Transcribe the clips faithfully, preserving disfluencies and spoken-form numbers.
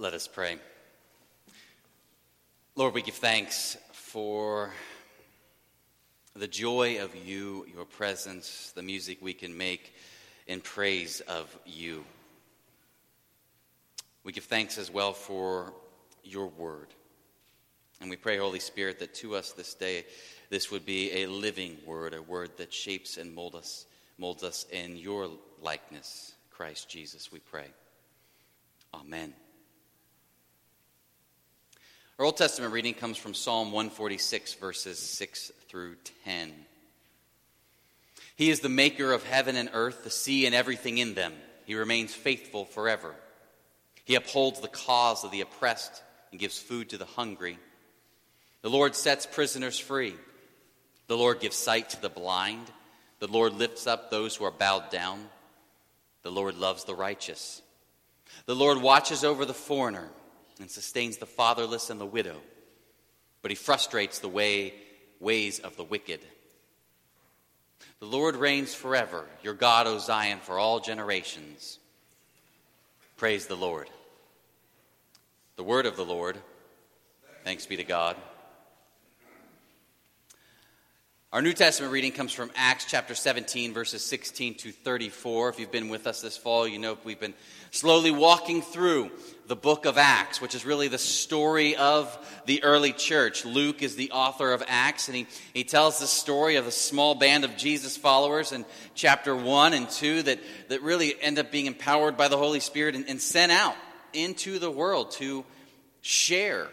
Let us pray. Lord, we give thanks for the joy of you, your presence, the music we can make in praise of you. We give thanks as well for your word. And we pray, Holy Spirit, that to us this day, this would be a living word, a word that shapes and molds us, molds us in your likeness. Christ Jesus, we pray. Amen. Our Old Testament reading comes from Psalm one forty-six, verses six through ten. He is the maker of heaven and earth, the sea and everything in them. He remains faithful forever. He upholds the cause of the oppressed and gives food to the hungry. The Lord sets prisoners free. The Lord gives sight to the blind. The Lord lifts up those who are bowed down. The Lord loves the righteous. The Lord watches over the foreigner and sustains the fatherless and the widow, but he frustrates the way, ways of the wicked. The Lord reigns forever, your God, O Zion, for all generations. Praise the Lord. The word of the Lord. Thanks be to God. Our New Testament reading comes from Acts chapter seventeen, verses sixteen to thirty-four. If you've been with us this fall, you know we've been slowly walking through the book of Acts, which is really the story of the early church. Luke is the author of Acts, and he, he tells the story of a small band of Jesus followers in chapter one and two that, that really end up being empowered by the Holy Spirit and, and sent out into the world to share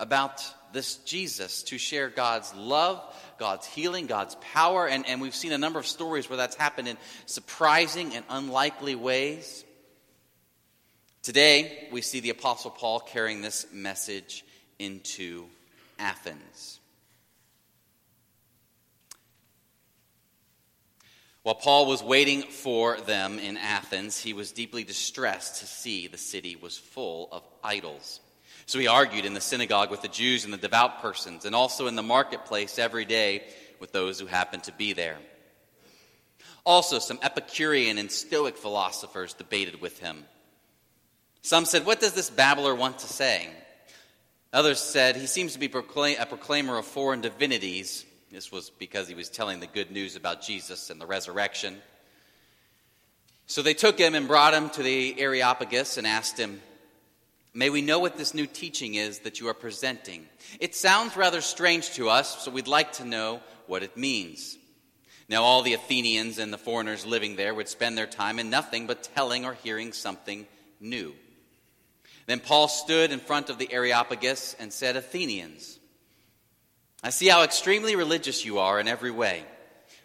about this Jesus, to share God's love, God's healing, God's power, and, and we've seen a number of stories where that's happened in surprising and unlikely ways. Today, we see the Apostle Paul carrying this message into Athens. While Paul was waiting for them in Athens, he was deeply distressed to see the city was full of idols. So he argued in the synagogue with the Jews and the devout persons, and also in the marketplace every day with those who happened to be there. Also, some Epicurean and Stoic philosophers debated with him. Some said, "What does this babbler want to say?" Others said, "He seems to be proclaim- a proclaimer of foreign divinities." This was because he was telling the good news about Jesus and the resurrection. So they took him and brought him to the Areopagus and asked him, "May we know what this new teaching is that you are presenting? It sounds rather strange to us, so we'd like to know what it means." Now all the Athenians and the foreigners living there would spend their time in nothing but telling or hearing something new. Then Paul stood in front of the Areopagus and said, "Athenians, I see how extremely religious you are in every way.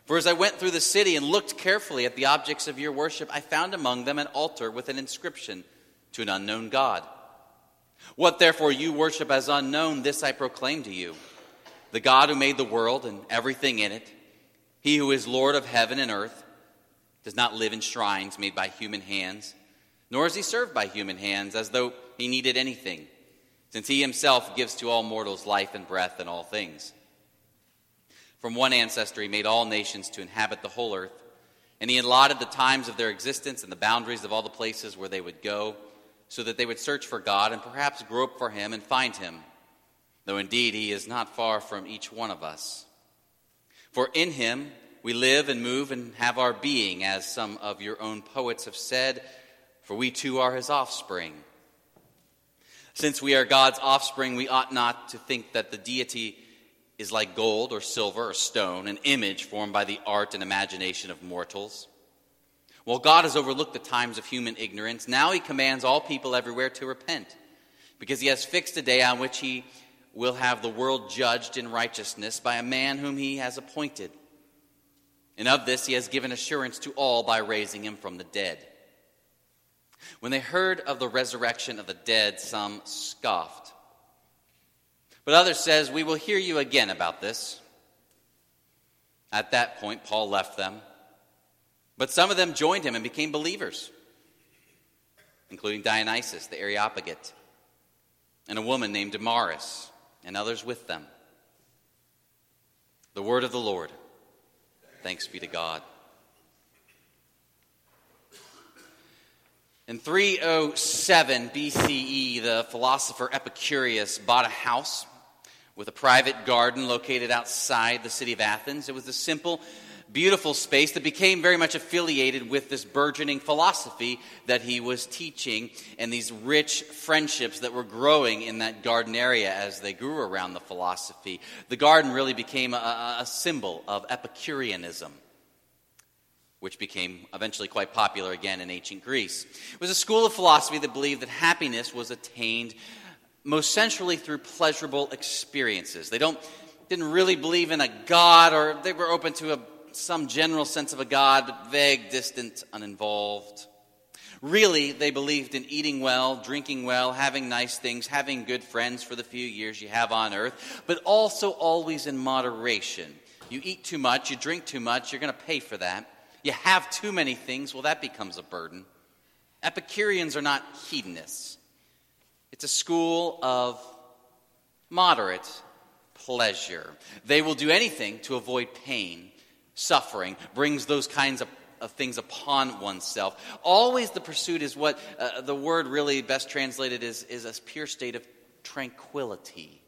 For as I went through the city and looked carefully at the objects of your worship, I found among them an altar with an inscription to an unknown God. What therefore you worship as unknown, this I proclaim to you. The God who made the world and everything in it, he who is Lord of heaven and earth, does not live in shrines made by human hands, nor is he served by human hands as though he needed anything, since he himself gives to all mortals life and breath and all things. From one ancestor he made all nations to inhabit the whole earth, and he allotted the times of their existence and the boundaries of all the places where they would go, so that they would search for God and perhaps grope for him and find him, though indeed he is not far from each one of us. For in him we live and move and have our being, as some of your own poets have said, for we too are his offspring. Since we are God's offspring, we ought not to think that the deity is like gold or silver or stone, an image formed by the art and imagination of mortals. While God has overlooked the times of human ignorance, now he commands all people everywhere to repent, because he has fixed a day on which he will have the world judged in righteousness by a man whom he has appointed. And of this he has given assurance to all by raising him from the dead." When they heard of the resurrection of the dead, some scoffed. But others says, "We will hear you again about this." At that point, Paul left them. But some of them joined him and became believers, including Dionysius the Areopagite, and a woman named Damaris, and others with them. The word of the Lord. Thanks be to God. In three oh seven B C E, the philosopher Epicurus bought a house with a private garden located outside the city of Athens. It was a simple, beautiful space that became very much affiliated with this burgeoning philosophy that he was teaching and these rich friendships that were growing in that garden area as they grew around the philosophy. The garden really became a, a symbol of Epicureanism, which became eventually quite popular again in ancient Greece. It was a school of philosophy that believed that happiness was attained most centrally through pleasurable experiences. They don't didn't really believe in a god, or they were open to a, some general sense of a god, but vague, distant, uninvolved. Really, they believed in eating well, drinking well, having nice things, having good friends for the few years you have on earth, but also always in moderation. You eat too much, you drink too much, you're going to pay for that. You have too many things, well, that becomes a burden. Epicureans are not hedonists. It's a school of moderate pleasure. They will do anything to avoid pain. Suffering brings those kinds of, of things upon oneself. Always the pursuit is what uh, the word really best translated is, is a pure state of tranquility.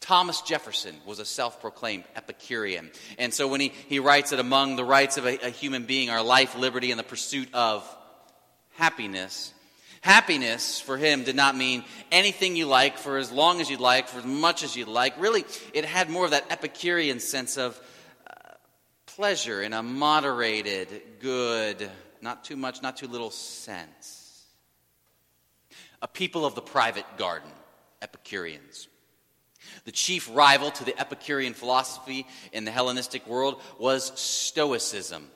Thomas Jefferson was a self-proclaimed Epicurean. And so when he, he writes that among the rights of a, a human being are life, liberty, and the pursuit of happiness, happiness for him did not mean anything you like for as long as you'd like, for as much as you'd like. Really, it had more of that Epicurean sense of uh, pleasure in a moderated, good, not too much, not too little sense. A people of the private garden, Epicureans. The chief rival to the Epicurean philosophy in the Hellenistic world was Stoicism.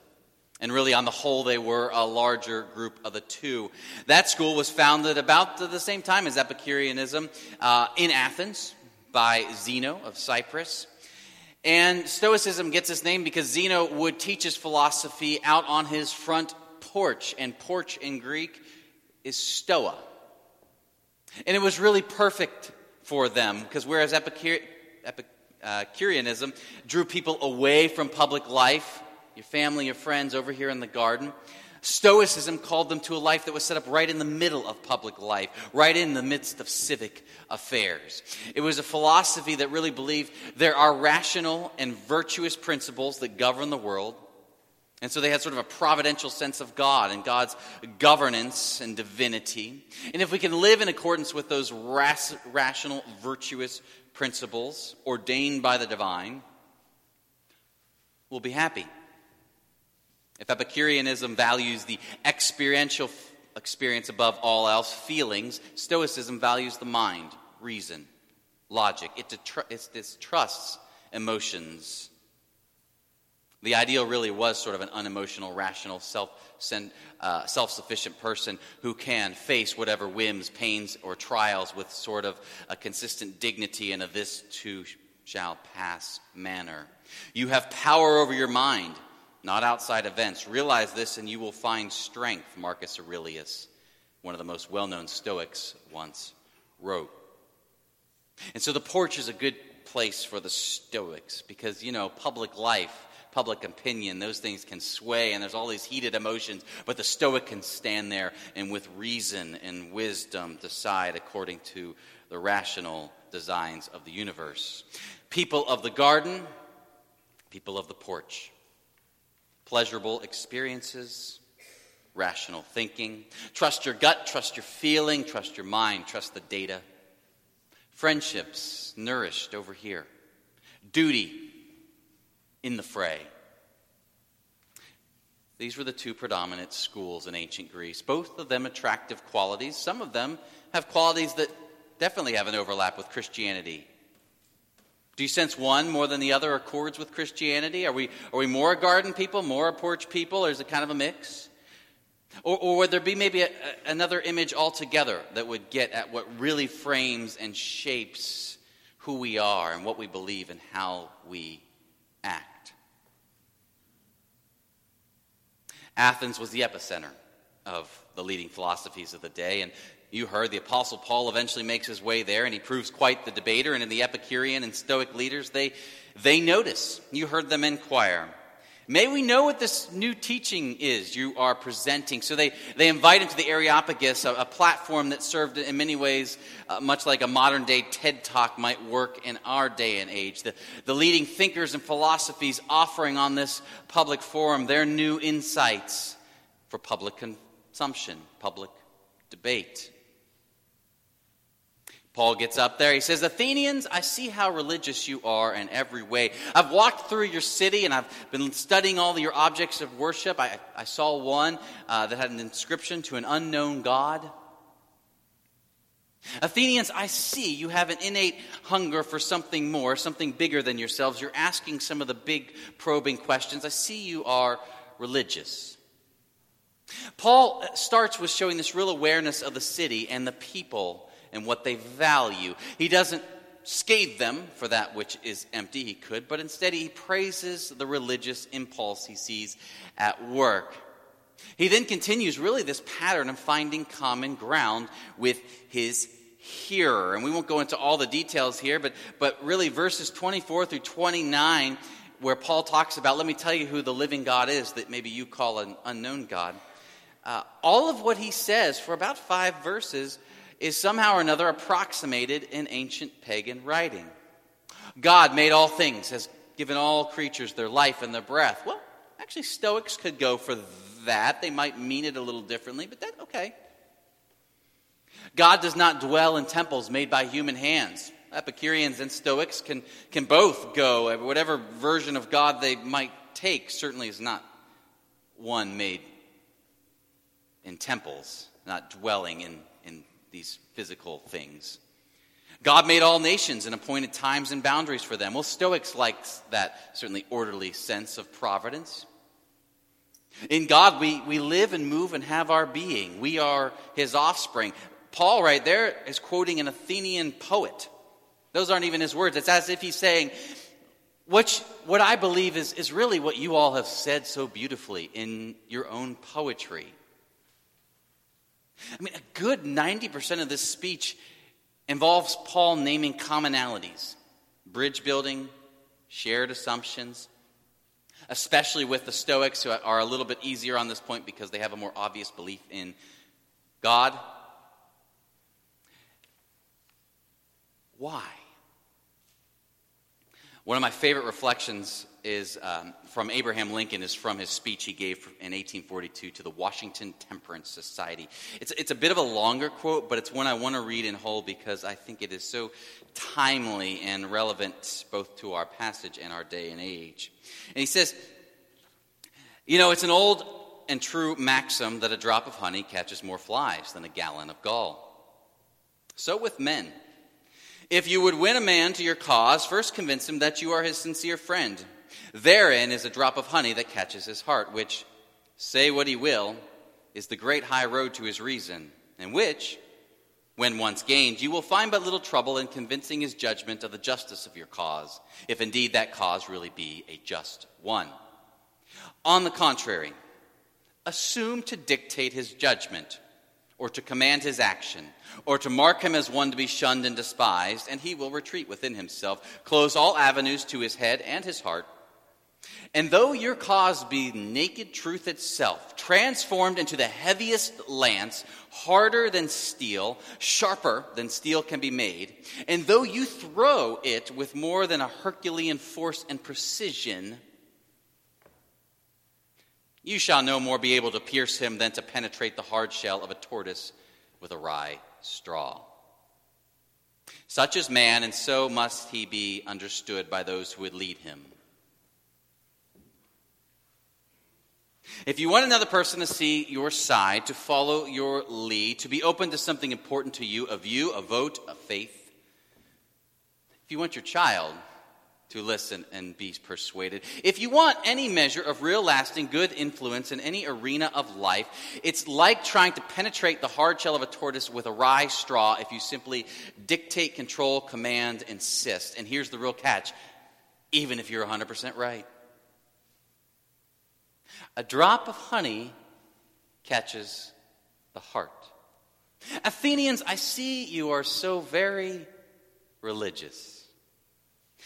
And really, on the whole, they were a larger group of the two. That school was founded about the same time as Epicureanism uh, in Athens by Zeno of Cyprus. And Stoicism gets its name because Zeno would teach his philosophy out on his front porch. And porch in Greek is stoa. And it was really perfect for them, because whereas Epicure, Epic, uh, Epicureanism drew people away from public life, your family, your friends over here in the garden, Stoicism called them to a life that was set up right in the middle of public life, right in the midst of civic affairs. It was a philosophy that really believed there are rational and virtuous principles that govern the world. And so they had sort of a providential sense of God and God's governance and divinity. And if we can live in accordance with those ras- rational, virtuous principles ordained by the divine, we'll be happy. If Epicureanism values the experiential f- experience above all else, feelings, Stoicism values the mind, reason, logic. It, detru- it distrusts emotions. The ideal really was sort of an unemotional, rational, self, uh, self-sufficient person who can face whatever whims, pains, or trials with sort of a consistent dignity and a this too shall pass manner. You have power over your mind, not outside events. Realize this and you will find strength, Marcus Aurelius, one of the most well-known Stoics, once wrote. And so the porch is a good place for the Stoics because, you know, public life, public opinion, those things can sway, and there's all these heated emotions, but the Stoic can stand there and with reason and wisdom decide according to the rational designs of the universe. People of the garden, people of the porch. Pleasurable experiences, rational thinking. Trust your gut, trust your feeling, trust your mind, trust the data. Friendships nourished over here. Duty in the fray. These were the two predominant schools in ancient Greece. Both of them attractive qualities. Some of them have qualities that definitely have an overlap with Christianity. Do you sense one more than the other accords with Christianity? Are we are we more a garden people, more a porch people, or is it kind of a mix? Or, or would there be maybe a, a, another image altogether that would get at what really frames and shapes who we are and what we believe and how we act? Athens was the epicenter of the leading philosophies of the day, and you heard the Apostle Paul eventually makes his way there, and he proves quite the debater, and in the Epicurean and Stoic leaders, they, they notice. You heard them inquire. May we know what this new teaching is you are presenting. So they, they invite him to the Areopagus, a, a platform that served in many ways uh, much like a modern-day TED Talk might work in our day and age. The, the leading thinkers and philosophies offering on this public forum their new insights for public consumption, public debate. Paul gets up there. He says, Athenians, I see how religious you are in every way. I've walked through your city and I've been studying all your objects of worship. I, I saw one uh, that had an inscription to an unknown god. Athenians, I see you have an innate hunger for something more, something bigger than yourselves. You're asking some of the big probing questions. I see you are religious. Paul starts with showing this real awareness of the city and the people and what they value. He doesn't scathe them for that which is empty, he could, but instead he praises the religious impulse he sees at work. He then continues really this pattern of finding common ground with his hearer. And we won't go into all the details here, but, but really verses twenty-four through twenty-nine, where Paul talks about, let me tell you who the living God is that maybe you call an unknown God. Uh, all of what he says for about five verses is somehow or another approximated in ancient pagan writing. God made all things, has given all creatures their life and their breath. Well, actually, Stoics could go for that. They might mean it a little differently, but that's okay. God does not dwell in temples made by human hands. Epicureans and Stoics can, can both go. Whatever version of God they might take certainly is not one made in temples, not dwelling in these physical things. God made all nations and appointed times and boundaries for them. Well, Stoics liked that certainly orderly sense of providence. In God, we, we live and move and have our being. We are his offspring. Paul right there is quoting an Athenian poet. Those aren't even his words. It's as if he's saying, what, you, what I believe is, is really what you all have said so beautifully in your own poetry. I mean, a good ninety percent of this speech involves Paul naming commonalities, bridge building, shared assumptions, especially with the Stoics, who are a little bit easier on this point because they have a more obvious belief in God. Why? One of my favorite reflections is um, from Abraham Lincoln is from his speech he gave in eighteen forty-two to the Washington Temperance Society. It's, it's a bit of a longer quote, but it's one I want to read in whole because I think it is so timely and relevant both to our passage and our day and age. And he says, you know, it's an old and true maxim that a drop of honey catches more flies than a gallon of gall. So with men. If you would win a man to your cause, first convince him that you are his sincere friend. Therein is a drop of honey that catches his heart, which, say what he will, is the great high road to his reason, and which, when once gained, you will find but little trouble in convincing his judgment of the justice of your cause, if indeed that cause really be a just one. On the contrary, assume to dictate his judgment, or to command his action, or to mark him as one to be shunned and despised, and he will retreat within himself, close all avenues to his head and his heart. And though your cause be naked truth itself, transformed into the heaviest lance, harder than steel, sharper than steel can be made, and though you throw it with more than a Herculean force and precision, you shall no more be able to pierce him than to penetrate the hard shell of a tortoise with a wry straw. Such is man, and so must he be understood by those who would lead him. If you want another person to see your side, to follow your lead, to be open to something important to you, a view, a vote, a faith, if you want your child to listen and be persuaded. If you want any measure of real lasting good influence in any arena of life, it's like trying to penetrate the hard shell of a tortoise with a wry straw if you simply dictate, control, command, insist. And here's the real catch, even if you're one hundred percent right. A drop of honey catches the heart. Athenians, I see you are so very religious.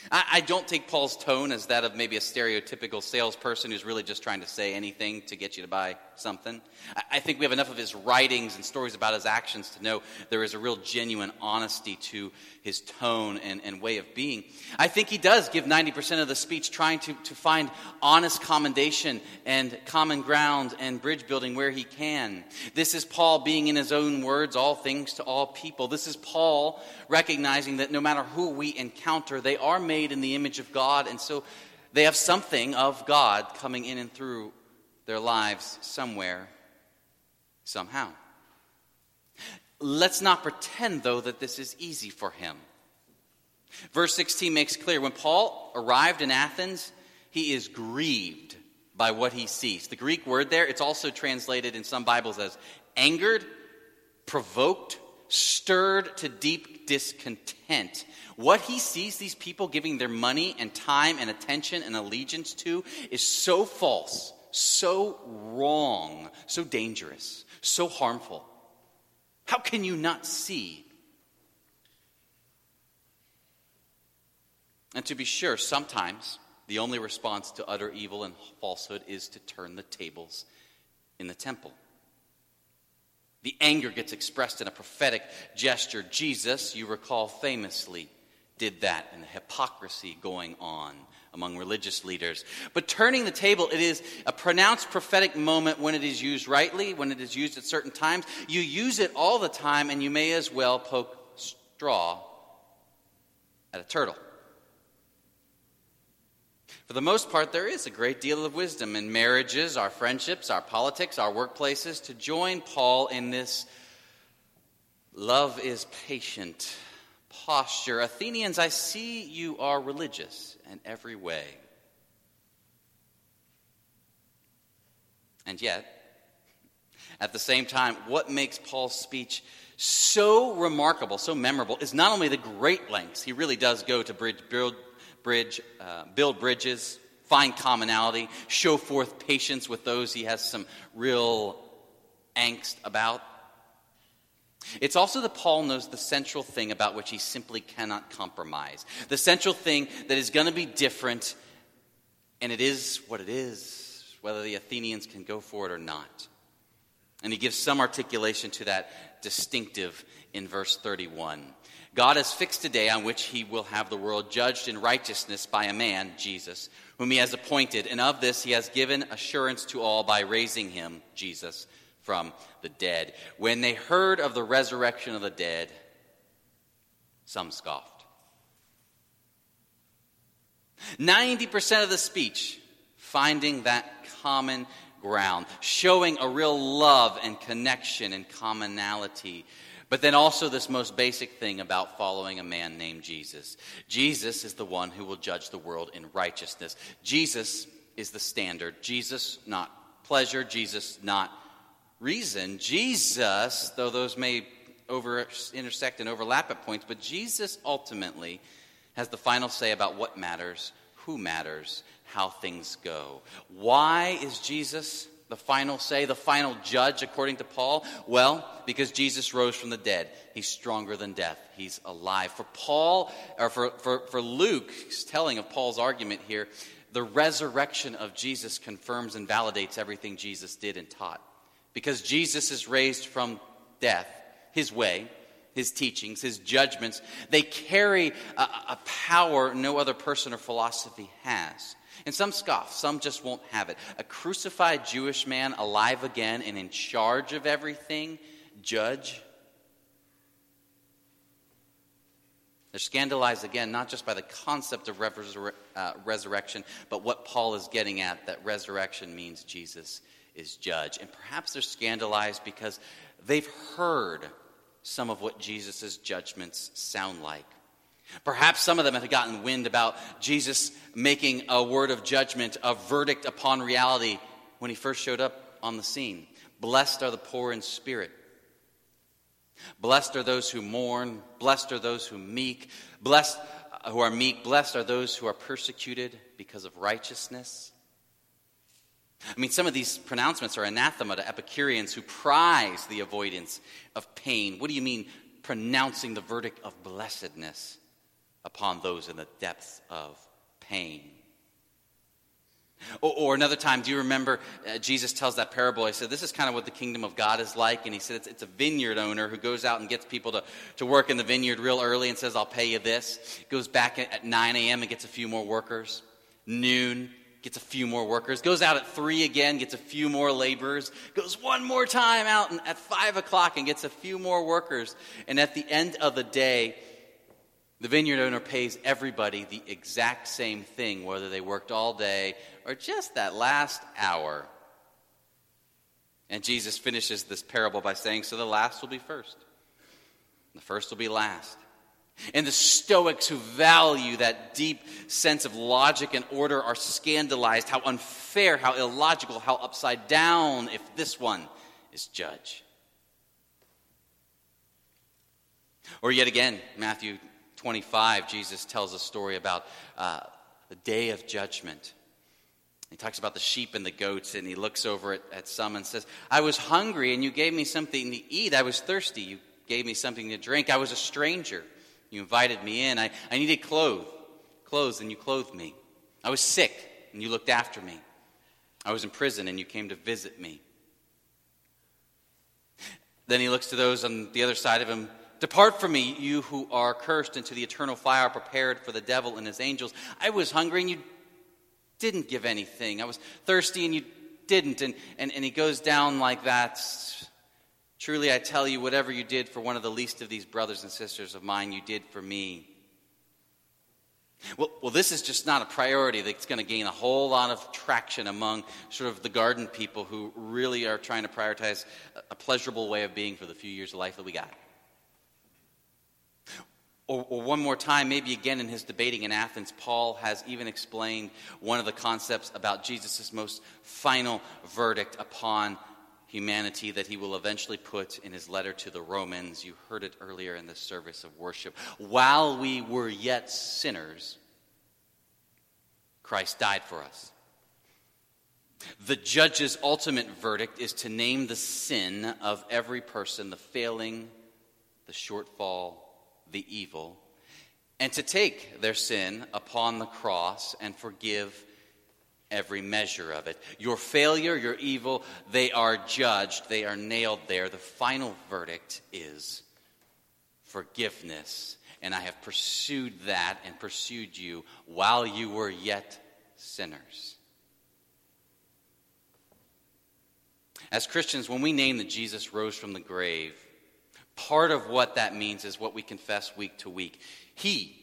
I, I don't take Paul's tone as that of maybe a stereotypical salesperson who's really just trying to say anything to get you to buy something. I, I think we have enough of his writings and stories about his actions to know there is a real genuine honesty to his tone and, and way of being. I think he does give ninety percent of the speech trying to, to find honest commendation and common ground and bridge building where he can. This is Paul being in his own words, all things to all people. This is Paul recognizing that no matter who we encounter, they are made in the image of God, and so they have something of God coming in and through their lives somewhere, somehow. Let's not pretend, though, that this is easy for him. Verse sixteen makes clear, when Paul arrived in Athens, he is grieved by what he sees. The Greek word there, it's also translated in some Bibles as angered, provoked, stirred to deep discontent. What he sees these people giving their money and time and attention and allegiance to is so false, so wrong, so dangerous, so harmful. How can you not see? And to be sure, sometimes the only response to utter evil and falsehood is to turn the tables in the temple. The anger gets expressed in a prophetic gesture. Jesus, you recall, famously did that, and the hypocrisy going on among religious leaders. But turning the table, it is a pronounced prophetic moment when it is used rightly, when it is used at certain times. You use it all the time, and you may as well poke straw at a turtle. For the most part, there is a great deal of wisdom in marriages, our friendships, our politics, our workplaces, to join Paul in this love is patient posture. Athenians, I see you are religious in every way. And yet, at the same time, what makes Paul's speech so remarkable, so memorable, is not only the great lengths he really does go to bridge build Bridge, uh, build bridges, find commonality, show forth patience with those he has some real angst about. It's also that Paul knows the central thing about which he simply cannot compromise. The central thing that is going to be different, and it is what it is, whether the Athenians can go for it or not. And he gives some articulation to that distinctive in verse thirty-one. God has fixed a day on which he will have the world judged in righteousness by a man, Jesus, whom he has appointed, and of this he has given assurance to all by raising him, Jesus, from the dead. When they heard of the resurrection of the dead, some scoffed. ninety percent of the speech, finding that common ground, showing a real love and connection and commonality. But then also this most basic thing about following a man named Jesus. Jesus is the one who will judge the world in righteousness. Jesus is the standard. Jesus, not pleasure. Jesus, not reason. Jesus, though those may over intersect and overlap at points, but Jesus ultimately has the final say about what matters, who matters, how things go. Why is Jesus the final say, the final judge, according to Paul? Well, because Jesus rose from the dead. He's stronger than death. He's alive. For Paul, or for, for, for Luke's telling of Paul's argument here, the resurrection of Jesus confirms and validates everything Jesus did and taught. Because Jesus is raised from death, his way, his teachings, his judgments, they carry a, a power no other person or philosophy has. And some scoff, some just won't have it. A crucified Jewish man alive again and in charge of everything, judge. They're scandalized again, not just by the concept of resur- uh, resurrection, but what Paul is getting at, that resurrection means Jesus is judge. And perhaps they're scandalized because they've heard some of what Jesus' judgments sound like. Perhaps some of them have gotten wind about Jesus making a word of judgment, a verdict upon reality when he first showed up on the scene. Blessed are the poor in spirit. Blessed are those who mourn. Blessed are those who meek. Blessed who are meek. Blessed are those who are persecuted because of righteousness. I mean, some of these pronouncements are anathema to Epicureans who prize the avoidance of pain. What do you mean, pronouncing the verdict of blessedness? upon those in the depths of pain. Or, or another time, do you remember uh, Jesus tells that parable? He said, this is kind of what the kingdom of God is like. And he said, it's, it's a vineyard owner who goes out and gets people to, to work in the vineyard real early and says, I'll pay you this. Goes back at nine a.m. and gets a few more workers. Noon, gets a few more workers. Goes out at three again, gets a few more laborers. Goes one more time out at five o'clock and gets a few more workers. And at the end of the day, the vineyard owner pays everybody the exact same thing, whether they worked all day or just that last hour. And Jesus finishes this parable by saying, so the last will be first. The first will be last. And the Stoics, who value that deep sense of logic and order, are scandalized. How unfair, how illogical, how upside down if this one is judged. Or yet again, Matthew twenty-five, Jesus tells a story about uh, the day of judgment. He talks about the sheep and the goats, and he looks over at, at some and says, I was hungry, and you gave me something to eat. I was thirsty. You gave me something to drink. I was a stranger. You invited me in. I, I needed clothes, clothes, and you clothed me. I was sick, and you looked after me. I was in prison, and you came to visit me. Then he looks to those on the other side of him. Depart from me, you who are cursed, into the eternal fire prepared for the devil and his angels. I was hungry and you didn't give anything. I was thirsty and you didn't. And, and, and he goes down like that. Truly I tell you, whatever you did for one of the least of these brothers and sisters of mine, you did for me. Well, well, this is just not a priority that's going to gain a whole lot of traction among sort of the garden people who really are trying to prioritize a pleasurable way of being for the few years of life that we got. Or, or one more time, maybe again in his debating in Athens, Paul has even explained one of the concepts about Jesus' most final verdict upon humanity that he will eventually put in his letter to the Romans. You heard it earlier in the service of worship. While we were yet sinners, Christ died for us. The judge's ultimate verdict is to name the sin of every person, the failing, the shortfall, the evil, and to take their sin upon the cross and forgive every measure of it. Your failure, your evil, they are judged, they are nailed there. The final verdict is forgiveness. And I have pursued that and pursued you while you were yet sinners. As Christians, when we name that Jesus rose from the grave, part of what that means is what we confess week to week. He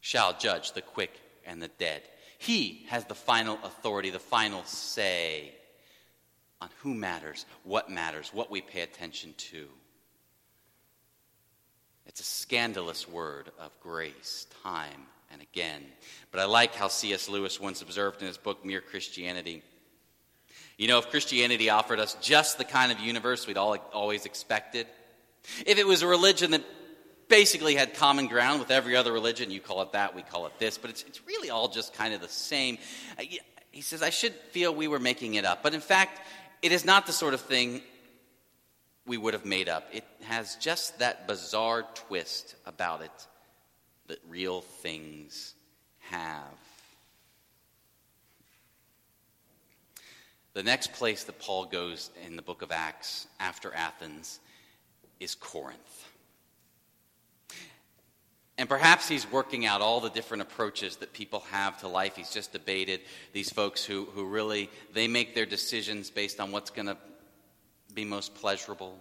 shall judge the quick and the dead. He has the final authority, the final say on who matters, what matters, what we pay attention to. It's a scandalous word of grace, time and again. But I like how C S Lewis once observed in his book, Mere Christianity. You know, if Christianity offered us just the kind of universe we'd all always expected, if it was a religion that basically had common ground with every other religion, you call it that, we call it this, but it's, it's really all just kind of the same. He says, I should feel we were making it up. But in fact, it is not the sort of thing we would have made up. It has just that bizarre twist about it that real things have. The next place that Paul goes in the book of Acts after Athens is Corinth. And perhaps he's working out all the different approaches that people have to life. He's just debated these folks who, who really, they make their decisions based on what's going to be most pleasurable.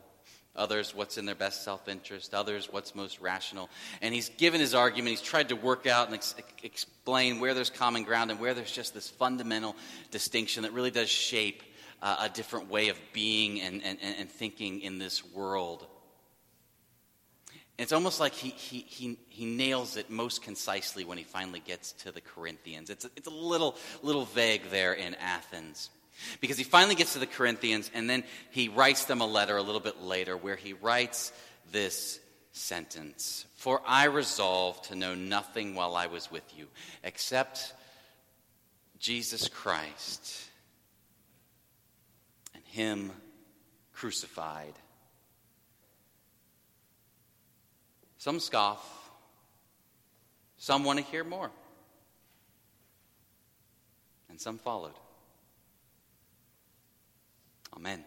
Others, what's in their best self-interest. Others, what's most rational. And he's given his argument. He's tried to work out and ex- explain where there's common ground and where there's just this fundamental distinction that really does shape uh, a different way of being and, and, and thinking in this world. It's almost like he he he he nails it most concisely when he finally gets to the Corinthians. It's a, it's a little little vague there in Athens, because he finally gets to the Corinthians, and then he writes them a letter a little bit later where he writes this sentence: "For I resolved to know nothing while I was with you, except Jesus Christ and Him crucified." Some scoff, Some want to hear more. And some followed. Amen.